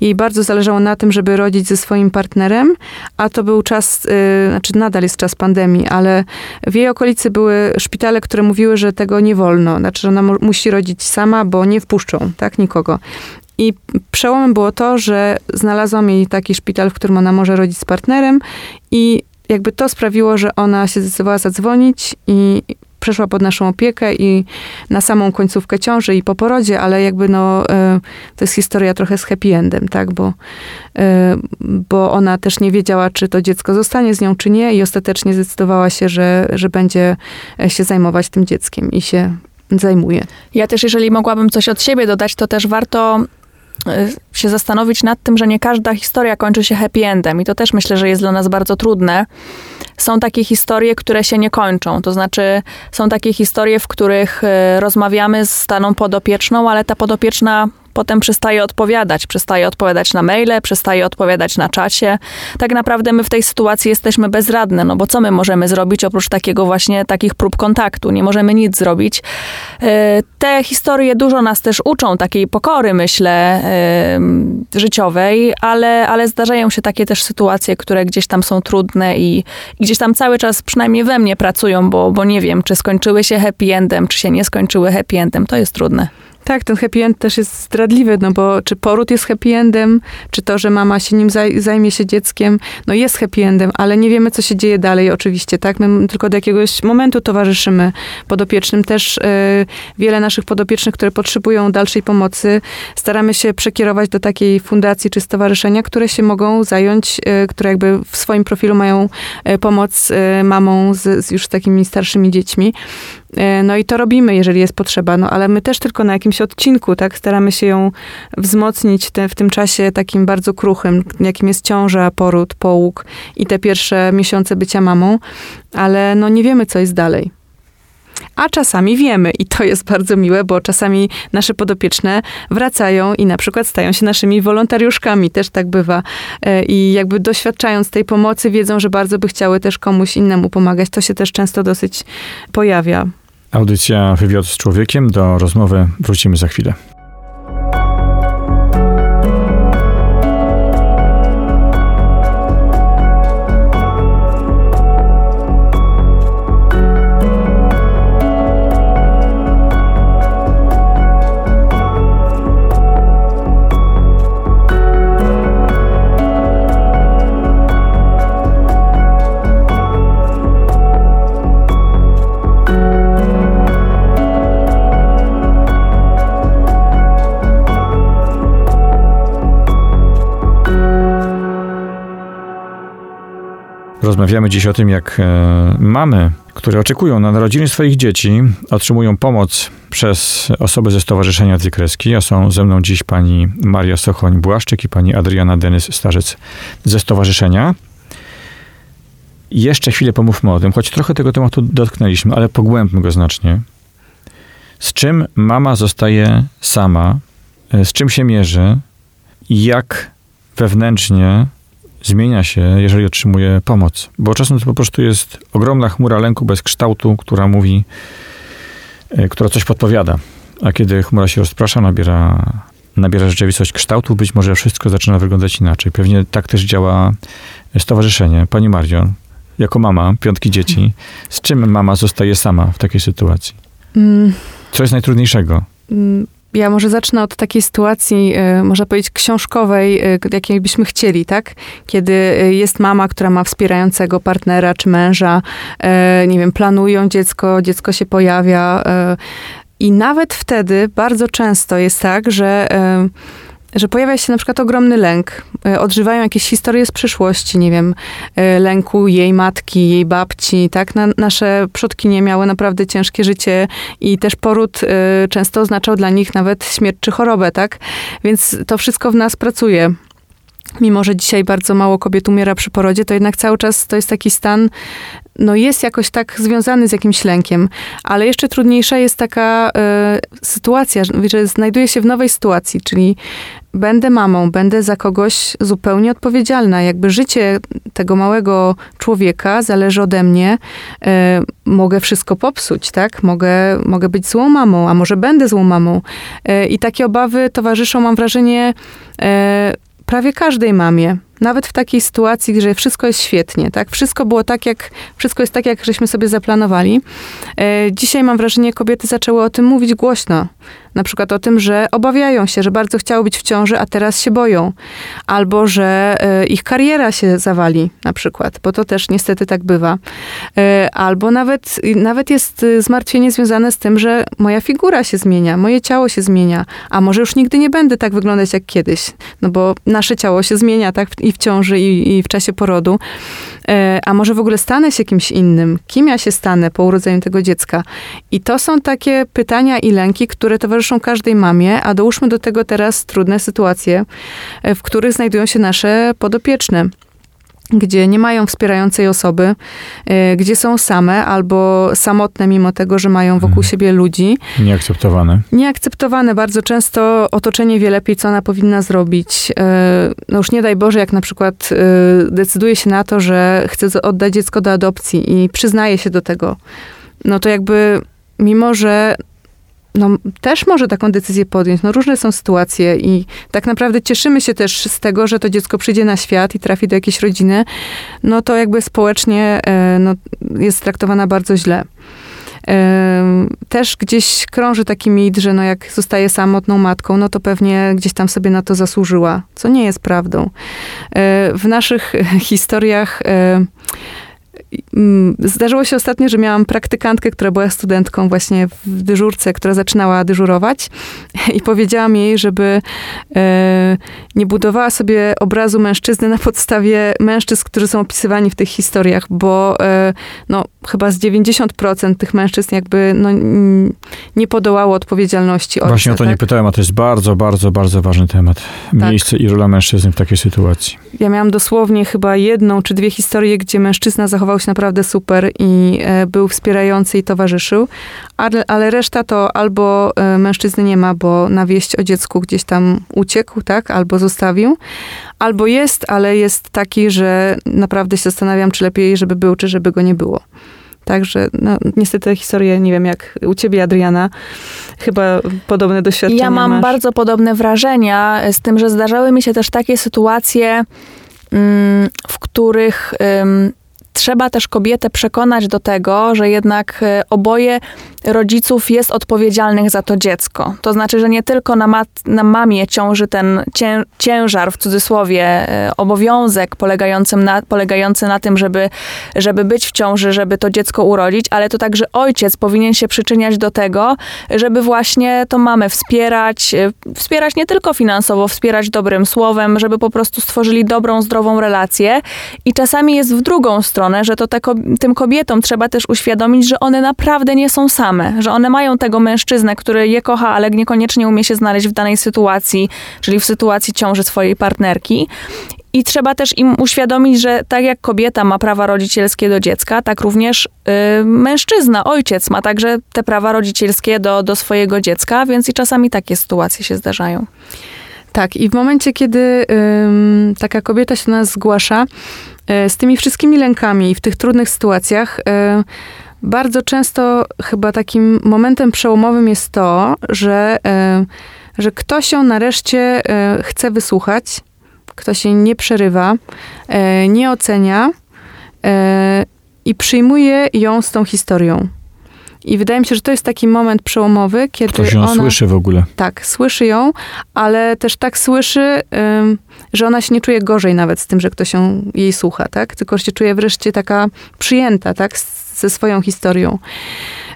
y, jej bardzo zależało na tym, żeby rodzić ze swoim partnerem, a to był czas, y, znaczy nadal jest czas pandemii, ale w jej okolicy były szpitale, które mówiły, że tego nie wolno, znaczy, że ona mu- musi rodzić sama, bo nie wpuszczą, tak, nikogo. I przełomem było to, że znalazłam jej taki szpital, w którym ona może rodzić z partnerem i jakby to sprawiło, że ona się zdecydowała zadzwonić i przeszła pod naszą opiekę i na samą końcówkę ciąży i po porodzie, ale jakby no, to jest historia trochę z happy endem, tak, bo, bo ona też nie wiedziała, czy to dziecko zostanie z nią, czy nie i ostatecznie zdecydowała się, że, że będzie się zajmować tym dzieckiem i się zajmuje. Ja też, jeżeli mogłabym coś od siebie dodać, to też warto się zastanowić nad tym, że nie każda historia kończy się happy endem i to też myślę, że jest dla nas bardzo trudne. Są takie historie, które się nie kończą, to znaczy są takie historie, w których rozmawiamy z daną podopieczną, ale ta podopieczna potem przestaje odpowiadać, przestaje odpowiadać na maile, przestaje odpowiadać na czacie. Tak naprawdę my w tej sytuacji jesteśmy bezradne, no bo co my możemy zrobić oprócz takiego właśnie, takich prób kontaktu? Nie możemy nic zrobić. Te historie dużo nas też uczą takiej pokory, myślę, życiowej, ale, ale zdarzają się takie też sytuacje, które gdzieś tam są trudne i, i gdzieś tam cały czas przynajmniej we mnie pracują, bo, bo nie wiem, czy skończyły się happy endem, czy się nie skończyły happy endem. To jest trudne. Tak, ten happy end też jest zdradliwy, no bo czy poród jest happy endem, czy to, że mama się nim zaj- zajmie się dzieckiem, no jest happy endem, ale nie wiemy, co się dzieje dalej oczywiście, tak? My tylko do jakiegoś momentu towarzyszymy podopiecznym. Też y, wiele naszych podopiecznych, które potrzebują dalszej pomocy, staramy się przekierować do takiej fundacji czy stowarzyszenia, które się mogą zająć, y, które jakby w swoim profilu mają y, pomoc y, mamą z, z już takimi starszymi dziećmi. No i to robimy, jeżeli jest potrzeba, no ale my też tylko na jakimś odcinku, tak, staramy się ją wzmocnić te, w tym czasie takim bardzo kruchym, jakim jest ciąża, poród, połóg i te pierwsze miesiące bycia mamą, ale no nie wiemy, co jest dalej. A czasami wiemy i to jest bardzo miłe, bo czasami nasze podopieczne wracają i na przykład stają się naszymi wolontariuszkami, też tak bywa. I jakby doświadczając tej pomocy wiedzą, że bardzo by chciały też komuś innemu pomagać. To się też często dosyć pojawia. Audycja Wywiad z Człowiekiem. Do rozmowy wrócimy za chwilę. Rozmawiamy dziś o tym, jak mamy, które oczekują na narodziny swoich dzieci, otrzymują pomoc przez osoby ze Stowarzyszenia Dwie Kreski. A są ze mną dziś pani Maria Sochoń-Błaszczyk i pani Adriana Denys-Starzec ze stowarzyszenia. Jeszcze chwilę pomówmy o tym, choć trochę tego tematu dotknęliśmy, ale pogłębmy go znacznie. Z czym mama zostaje sama, z czym się mierzy, jak wewnętrznie zmienia się, jeżeli otrzymuje pomoc. Bo czasem to po prostu jest ogromna chmura lęku bez kształtu, która mówi, która coś podpowiada. A kiedy chmura się rozprasza, nabiera, nabiera rzeczywistość kształtu, być może wszystko zaczyna wyglądać inaczej. Pewnie tak też działa stowarzyszenie. Pani Mario, jako mama piątki dzieci, z czym mama zostaje sama w takiej sytuacji? Mm. Co jest najtrudniejszego? Ja może zacznę od takiej sytuacji, można powiedzieć, książkowej, jakiej byśmy chcieli, tak? Kiedy jest mama, która ma wspierającego partnera czy męża, nie wiem, planują dziecko, dziecko się pojawia. I nawet wtedy bardzo często jest tak, że... że pojawia się na przykład ogromny lęk. Odżywają jakieś historie z przyszłości, nie wiem, lęku jej matki, jej babci, tak? Na, nasze przodkinie miały naprawdę ciężkie życie i też poród y, często oznaczał dla nich nawet śmierć czy chorobę, tak? Więc to wszystko w nas pracuje. Mimo że dzisiaj bardzo mało kobiet umiera przy porodzie, to jednak cały czas to jest taki stan, no jest jakoś tak związany z jakimś lękiem. Ale jeszcze trudniejsza jest taka y, sytuacja, że znajduję się w nowej sytuacji, czyli będę mamą, będę za kogoś zupełnie odpowiedzialna. Jakby życie tego małego człowieka zależy ode mnie. Y, mogę wszystko popsuć, tak? Mogę, mogę być złą mamą, a może będę złą mamą. Y, I takie obawy towarzyszą, mam wrażenie, y, prawie każdej mamie, nawet w takiej sytuacji, że wszystko jest świetnie, tak? Wszystko było tak, jak, wszystko jest tak, jak żeśmy sobie zaplanowali. E, dzisiaj mam wrażenie, kobiety zaczęły o tym mówić głośno. Na przykład o tym, że obawiają się, że bardzo chciały być w ciąży, a teraz się boją. Albo, że e, ich kariera się zawali, na przykład, bo to też niestety tak bywa. E, albo nawet, nawet jest zmartwienie związane z tym, że moja figura się zmienia, moje ciało się zmienia, a może już nigdy nie będę tak wyglądać jak kiedyś, no bo nasze ciało się zmienia, tak? I w ciąży, i, i w czasie porodu. E, a może w ogóle stanę się kimś innym? Kim ja się stanę po urodzeniu tego dziecka? I to są takie pytania i lęki, które towarzyszą każdej mamie, a dołóżmy do tego teraz trudne sytuacje, w których znajdują się nasze podopieczne, gdzie nie mają wspierającej osoby, y, gdzie są same albo samotne, mimo tego, że mają wokół hmm. siebie ludzi. Nieakceptowane. Nieakceptowane. Bardzo często otoczenie wie lepiej, co ona powinna zrobić. Y, no już nie daj Boże, jak na przykład y, decyduje się na to, że chce oddać dziecko do adopcji i przyznaje się do tego. No to jakby, mimo że no, też może taką decyzję podjąć. No, różne są sytuacje i tak naprawdę cieszymy się też z tego, że to dziecko przyjdzie na świat i trafi do jakiejś rodziny. No to jakby społecznie no, jest traktowana bardzo źle. Też gdzieś krąży taki mit, że no jak zostaje samotną matką, no to pewnie gdzieś tam sobie na to zasłużyła, co nie jest prawdą. W naszych historiach... Zdarzyło się ostatnio, że miałam praktykantkę, która była studentką właśnie w dyżurce, która zaczynała dyżurować i powiedziałam jej, żeby e, nie budowała sobie obrazu mężczyzny na podstawie mężczyzn, którzy są opisywani w tych historiach, bo e, no, chyba z dziewięćdziesiąt procent tych mężczyzn jakby no, nie podołało odpowiedzialności ojca. Właśnie o to tak? nie pytałem, a to jest bardzo, bardzo, bardzo ważny temat. Miejsce tak. i rola mężczyzn w takiej sytuacji. Ja miałam dosłownie chyba jedną czy dwie historie, gdzie mężczyzna zachował się naprawdę super i e, był wspierający i towarzyszył, ale, ale reszta to albo e, mężczyzny nie ma, bo na wieść o dziecku gdzieś tam uciekł, tak, albo zostawił, albo jest, ale jest taki, że naprawdę się zastanawiam, czy lepiej, żeby był, czy żeby go nie było. Także no, niestety te historie, nie wiem jak u ciebie, Adriana, chyba podobne doświadczenia Ja mam masz. bardzo podobne wrażenia, z tym, że zdarzały mi się też takie sytuacje, mm, w których... Ym, Trzeba też kobietę przekonać do tego, że jednak oboje rodziców jest odpowiedzialnych za to dziecko. To znaczy, że nie tylko na, mat, na mamie ciąży ten cię, ciężar, w cudzysłowie, obowiązek polegający na, polegający na tym, żeby, żeby być w ciąży, żeby to dziecko urodzić, ale to także ojciec powinien się przyczyniać do tego, żeby właśnie tą mamę wspierać, wspierać nie tylko finansowo, wspierać dobrym słowem, żeby po prostu stworzyli dobrą, zdrową relację. I czasami jest w drugą stronę, że to te, tym kobietom trzeba też uświadomić, że one naprawdę nie są same, że one mają tego mężczyznę, który je kocha, ale niekoniecznie umie się znaleźć w danej sytuacji, czyli w sytuacji ciąży swojej partnerki. I trzeba też im uświadomić, że tak jak kobieta ma prawa rodzicielskie do dziecka, tak również y, mężczyzna, ojciec ma także te prawa rodzicielskie do, do swojego dziecka, więc i czasami takie sytuacje się zdarzają. Tak, i w momencie, kiedy y, taka kobieta się do nas zgłasza, z tymi wszystkimi lękami i w tych trudnych sytuacjach bardzo często chyba takim momentem przełomowym jest to, że, że ktoś ją nareszcie chce wysłuchać, ktoś jej nie przerywa, nie ocenia i przyjmuje ją z tą historią. I wydaje mi się, że to jest taki moment przełomowy, kiedy Ktoś ją ona... słyszy w ogóle. Tak, słyszy ją, ale też tak słyszy, ym, że ona się nie czuje gorzej nawet z tym, że ktoś ją, jej słucha, tak? Tylko się czuje wreszcie taka przyjęta, tak? Z, ze swoją historią.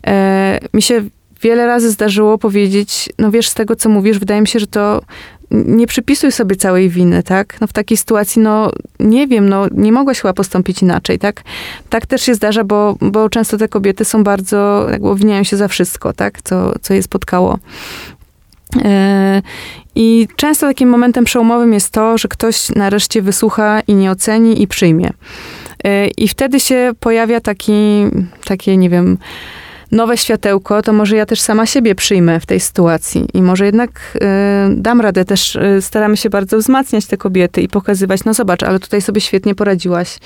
E, mi się wiele razy zdarzyło powiedzieć, no wiesz, z tego, co mówisz, wydaje mi się, że to nie przypisuj sobie całej winy, tak? No w takiej sytuacji, no nie wiem, no nie mogłaś chyba postąpić inaczej, tak? Tak też się zdarza, bo, bo często te kobiety są bardzo, jakby obwiniają się za wszystko, tak? Co, co je spotkało. Yy, I często takim momentem przełomowym jest to, że ktoś nareszcie wysłucha i nie oceni i przyjmie. Yy, I wtedy się pojawia taki, takie, nie wiem, nowe światełko, to może ja też sama siebie przyjmę w tej sytuacji i może jednak y, dam radę też, y, staramy się bardzo wzmacniać te kobiety i pokazywać, no zobacz, ale tutaj sobie świetnie poradziłaś,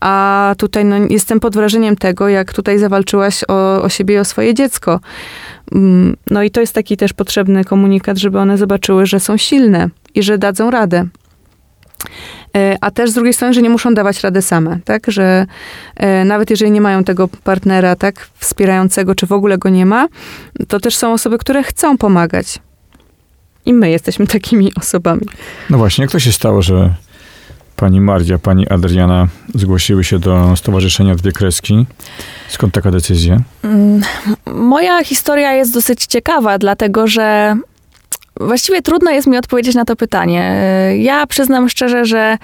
a tutaj no, jestem pod wrażeniem tego, jak tutaj zawalczyłaś o, o siebie i o swoje dziecko. Mm, no i to jest taki też potrzebny komunikat, żeby one zobaczyły, że są silne i że dadzą radę. A też z drugiej strony, że nie muszą dawać rady same, tak, że e, nawet jeżeli nie mają tego partnera, tak, wspierającego, czy w ogóle go nie ma, to też są osoby, które chcą pomagać. I my jesteśmy takimi osobami. No właśnie, jak to się stało, że pani Maria, pani Adriana zgłosiły się do Stowarzyszenia Dwie Kreski? Skąd taka decyzja? Moja historia jest dosyć ciekawa, dlatego że właściwie trudno jest mi odpowiedzieć na to pytanie. Ja przyznam szczerze, że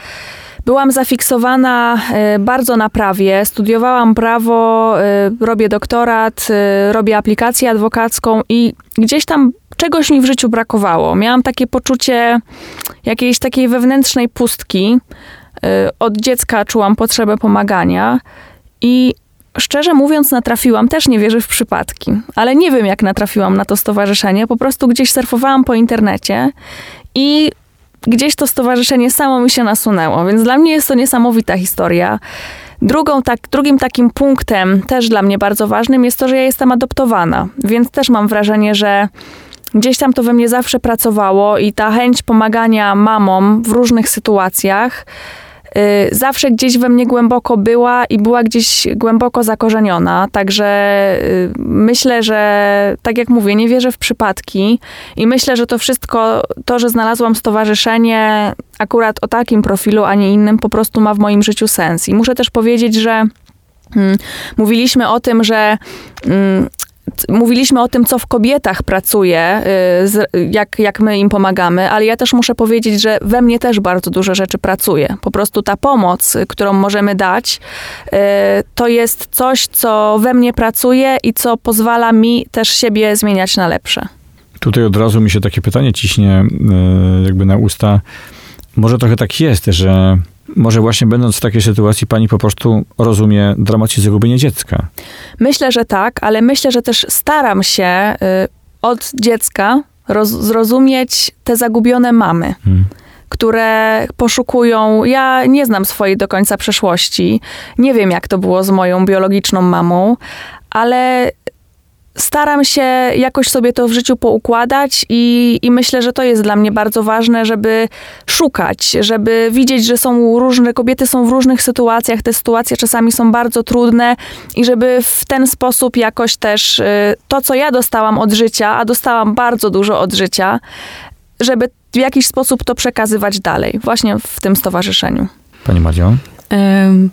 byłam zafiksowana bardzo na prawie. Studiowałam prawo, robię doktorat, robię aplikację adwokacką i gdzieś tam czegoś mi w życiu brakowało. Miałam takie poczucie jakiejś takiej wewnętrznej pustki. Od dziecka czułam potrzebę pomagania i szczerze mówiąc, natrafiłam, też nie wierzę w przypadki, ale nie wiem, jak natrafiłam na to stowarzyszenie. Po prostu gdzieś surfowałam po internecie i gdzieś to stowarzyszenie samo mi się nasunęło, więc dla mnie jest to niesamowita historia. Drugą, tak, drugim takim punktem, też dla mnie bardzo ważnym, jest to, że ja jestem adoptowana, więc też mam wrażenie, że gdzieś tam to we mnie zawsze pracowało i ta chęć pomagania mamom w różnych sytuacjach zawsze gdzieś we mnie głęboko była i była gdzieś głęboko zakorzeniona. Także myślę, że tak jak mówię, nie wierzę w przypadki i myślę, że to wszystko, to, że znalazłam stowarzyszenie akurat o takim profilu, a nie innym, po prostu ma w moim życiu sens. I muszę też powiedzieć, że mm, mówiliśmy o tym, że mm, Mówiliśmy o tym, co w kobietach pracuje, jak, jak my im pomagamy, ale ja też muszę powiedzieć, że we mnie też bardzo dużo rzeczy pracuje. Po prostu ta pomoc, którą możemy dać, to jest coś, co we mnie pracuje i co pozwala mi też siebie zmieniać na lepsze. Tutaj od razu mi się takie pytanie ciśnie jakby na usta. Może trochę tak jest, że może właśnie będąc w takiej sytuacji, pani po prostu rozumie dramat i zagubienie dziecka. Myślę, że tak, ale myślę, że też staram się y, od dziecka roz, zrozumieć te zagubione mamy, hmm. które poszukują... Ja nie znam swojej do końca przeszłości. Nie wiem, jak to było z moją biologiczną mamą, ale... Staram się jakoś sobie to w życiu poukładać i, i myślę, że to jest dla mnie bardzo ważne, żeby szukać, żeby widzieć, że są różne, kobiety są w różnych sytuacjach, te sytuacje czasami są bardzo trudne i żeby w ten sposób jakoś też to, co ja dostałam od życia, a dostałam bardzo dużo od życia, żeby w jakiś sposób to przekazywać dalej, właśnie w tym stowarzyszeniu. Pani Mario? Um.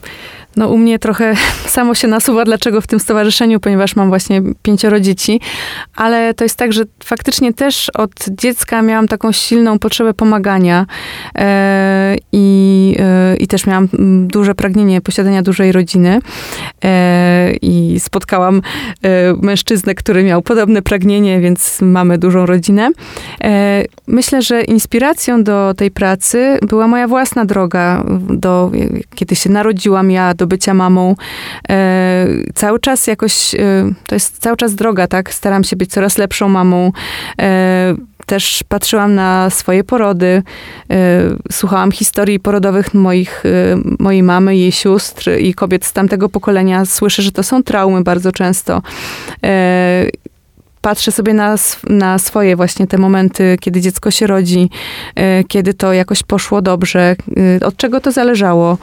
No u mnie trochę samo się nasuwa, dlaczego w tym stowarzyszeniu, ponieważ mam właśnie pięcioro dzieci, ale to jest tak, że faktycznie też od dziecka miałam taką silną potrzebę pomagania e, i, e, i też miałam duże pragnienie posiadania dużej rodziny e, i spotkałam e, mężczyznę, który miał podobne pragnienie, więc mamy dużą rodzinę. E, myślę, że inspiracją do tej pracy była moja własna droga, do, kiedy się narodziłam ja do do bycia mamą. E, cały czas jakoś, e, to jest cały czas droga, tak? Staram się być coraz lepszą mamą. E, też patrzyłam na swoje porody. E, słuchałam historii porodowych moich, e, mojej mamy, jej sióstr i kobiet z tamtego pokolenia. Słyszę, że to są traumy bardzo często. E, Patrzę sobie na, na swoje właśnie te momenty, kiedy dziecko się rodzi, e, kiedy to jakoś poszło dobrze, e, od czego to zależało.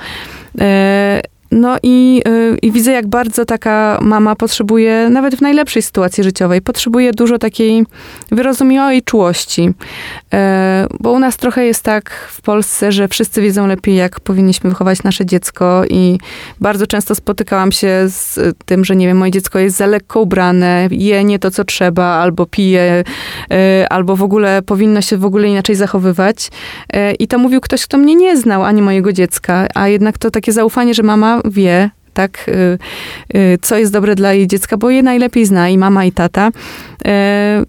E, No i, i widzę, jak bardzo taka mama potrzebuje, nawet w najlepszej sytuacji życiowej, potrzebuje dużo takiej wyrozumiałej czułości. Bo u nas trochę jest tak w Polsce, że wszyscy wiedzą lepiej, jak powinniśmy wychować nasze dziecko i bardzo często spotykałam się z tym, że nie wiem, moje dziecko jest za lekko ubrane, je nie to, co trzeba, albo pije, albo w ogóle powinno się w ogóle inaczej zachowywać. I to mówił ktoś, kto mnie nie znał, ani mojego dziecka, a jednak to takie zaufanie, że mama wie, tak, y, y, co jest dobre dla jej dziecka, bo je najlepiej zna i mama, i tata. Y,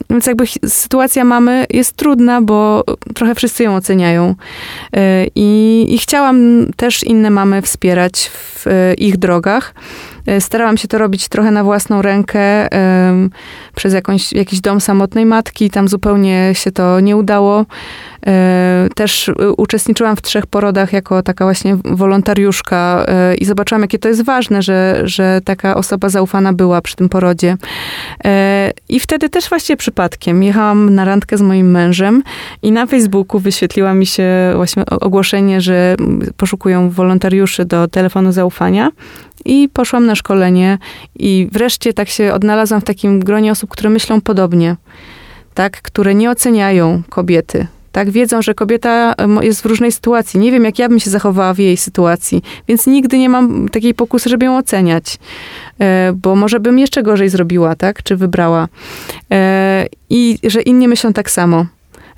więc jakby sytuacja mamy jest trudna, bo trochę wszyscy ją oceniają. Y, i, I chciałam też inne mamy wspierać w y, ich drogach. Y, starałam się to robić trochę na własną rękę, y, przez jakąś, jakiś dom samotnej matki. Tam zupełnie się to nie udało. Też uczestniczyłam w trzech porodach jako taka właśnie wolontariuszka i zobaczyłam, jakie to jest ważne, że, że taka osoba zaufana była przy tym porodzie. I wtedy też właśnie przypadkiem jechałam na randkę z moim mężem i na Facebooku wyświetliła mi się właśnie ogłoszenie, że poszukują wolontariuszy do telefonu zaufania. I poszłam na szkolenie i wreszcie tak się odnalazłam w takim gronie osób, które myślą podobnie, tak, które nie oceniają kobiety. Tak, wiedzą, że kobieta jest w różnej sytuacji. Nie wiem, jak ja bym się zachowała w jej sytuacji, więc nigdy nie mam takiej pokusy, żeby ją oceniać, bo może bym jeszcze gorzej zrobiła, tak, czy wybrała. I że inni myślą tak samo,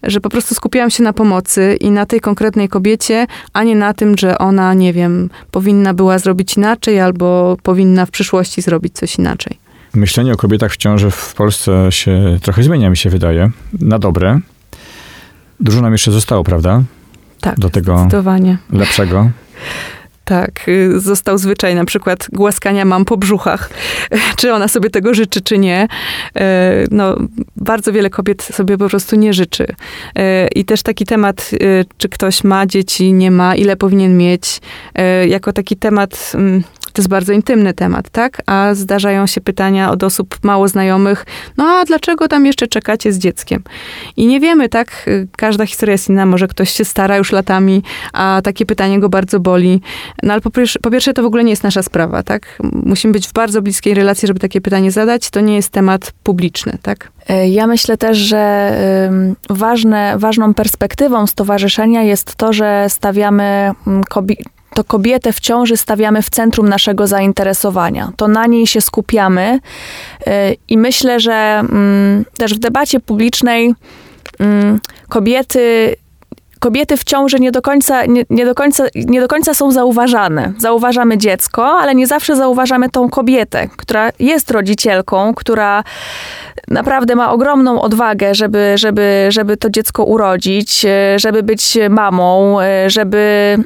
że po prostu skupiałam się na pomocy i na tej konkretnej kobiecie, a nie na tym, że ona, nie wiem, powinna była zrobić inaczej albo powinna w przyszłości zrobić coś inaczej. Myślenie o kobietach w ciąży w Polsce się trochę zmienia, mi się wydaje, na dobre. Dużo nam jeszcze zostało, prawda? Tak, do tego zdecydowanie lepszego. Tak, został zwyczaj na przykład głaskania mam po brzuchach. Czy ona sobie tego życzy, czy nie. No, bardzo wiele kobiet sobie po prostu nie życzy. I też taki temat, czy ktoś ma dzieci, nie ma, ile powinien mieć, jako taki temat... To jest bardzo intymny temat, tak? A zdarzają się pytania od osób mało znajomych, no a dlaczego tam jeszcze czekacie z dzieckiem? I nie wiemy, tak? Każda historia jest inna, może ktoś się stara już latami, a takie pytanie go bardzo boli. No ale po pierwsze, po pierwsze to w ogóle nie jest nasza sprawa, tak? Musimy być w bardzo bliskiej relacji, żeby takie pytanie zadać. To nie jest temat publiczny, tak? Ja myślę też, że ważne, ważną perspektywą stowarzyszenia jest to, że stawiamy kobiety, to kobietę w ciąży stawiamy w centrum naszego zainteresowania. To na niej się skupiamy i myślę, że też w debacie publicznej kobiety, kobiety w ciąży nie do końca, nie, nie do końca, nie do końca są zauważane. Zauważamy dziecko, ale nie zawsze zauważamy tą kobietę, która jest rodzicielką, która naprawdę ma ogromną odwagę, żeby, żeby, żeby to dziecko urodzić, żeby być mamą, żeby...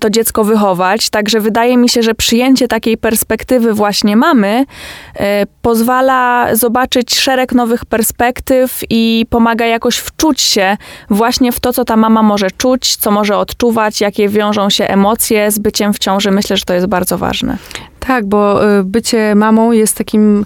to dziecko wychować. Także wydaje mi się, że przyjęcie takiej perspektywy właśnie mamy y, pozwala zobaczyć szereg nowych perspektyw i pomaga jakoś wczuć się właśnie w to, co ta mama może czuć, co może odczuwać, jakie wiążą się emocje z byciem w ciąży. Myślę, że to jest bardzo ważne. Tak, bo bycie mamą jest takim,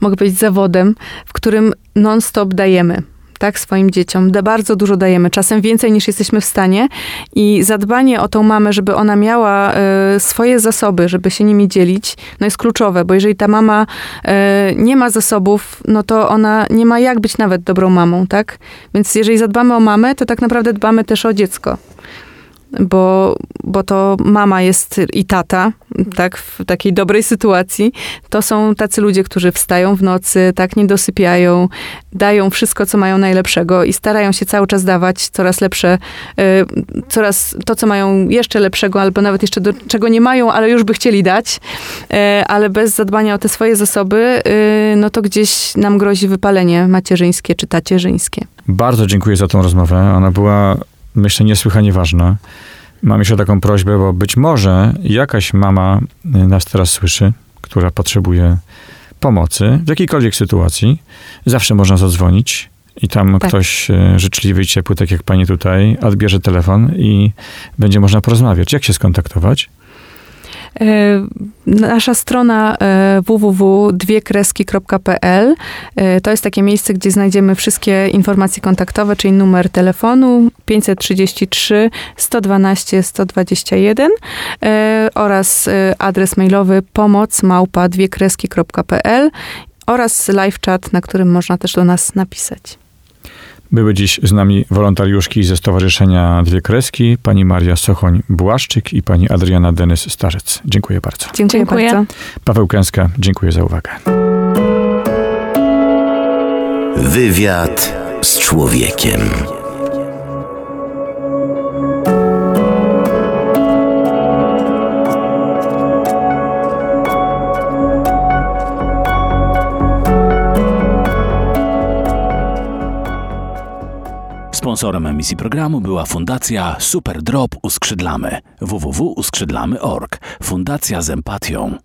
mogę powiedzieć, zawodem, w którym non-stop dajemy. Tak, swoim dzieciom. Da, bardzo dużo dajemy. Czasem więcej niż jesteśmy w stanie. I zadbanie o tą mamę, żeby ona miała y, swoje zasoby, żeby się nimi dzielić, no jest kluczowe, bo jeżeli ta mama y, nie ma zasobów, no to ona nie ma jak być nawet dobrą mamą, tak? Więc jeżeli zadbamy o mamę, to tak naprawdę dbamy też o dziecko. Bo, bo to mama jest i tata, tak, w takiej dobrej sytuacji. To są tacy ludzie, którzy wstają w nocy, tak, nie dosypiają, dają wszystko, co mają najlepszego i starają się cały czas dawać coraz lepsze, y, coraz to, co mają jeszcze lepszego, albo nawet jeszcze do czego nie mają, ale już by chcieli dać, y, ale bez zadbania o te swoje zasoby, y, no to gdzieś nam grozi wypalenie macierzyńskie czy tacierzyńskie. Bardzo dziękuję za tą rozmowę. Ona była... myślę, niesłychanie ważne. Mam jeszcze taką prośbę, bo być może jakaś mama nas teraz słyszy, która potrzebuje pomocy w jakiejkolwiek sytuacji. Zawsze można zadzwonić i tam tak. Ktoś życzliwy i ciepły, tak jak pani tutaj, odbierze telefon i będzie można porozmawiać. Jak się skontaktować? Nasza strona w w w kropka dwie kreski kropka p l to jest takie miejsce, gdzie znajdziemy wszystkie informacje kontaktowe, czyli numer telefonu pięćset trzydzieści trzy sto dwanaście sto dwadzieścia jeden oraz adres mailowy pomoc małpa dwie kreski kropka p l oraz live chat, na którym można też do nas napisać. Były dziś z nami wolontariuszki ze Stowarzyszenia Dwie Kreski, pani Maria Sochoń-Błaszczyk i pani Adriana Denys-Starzec. Dziękuję bardzo. Dziękuję, dziękuję bardzo. Wełkęska, dziękuję za uwagę. Wywiad z człowiekiem. Sponsorem emisji programu była Fundacja Super Drop Uskrzydlamy, w w w kropka uskrzydlamy kropka org, fundacja z empatią.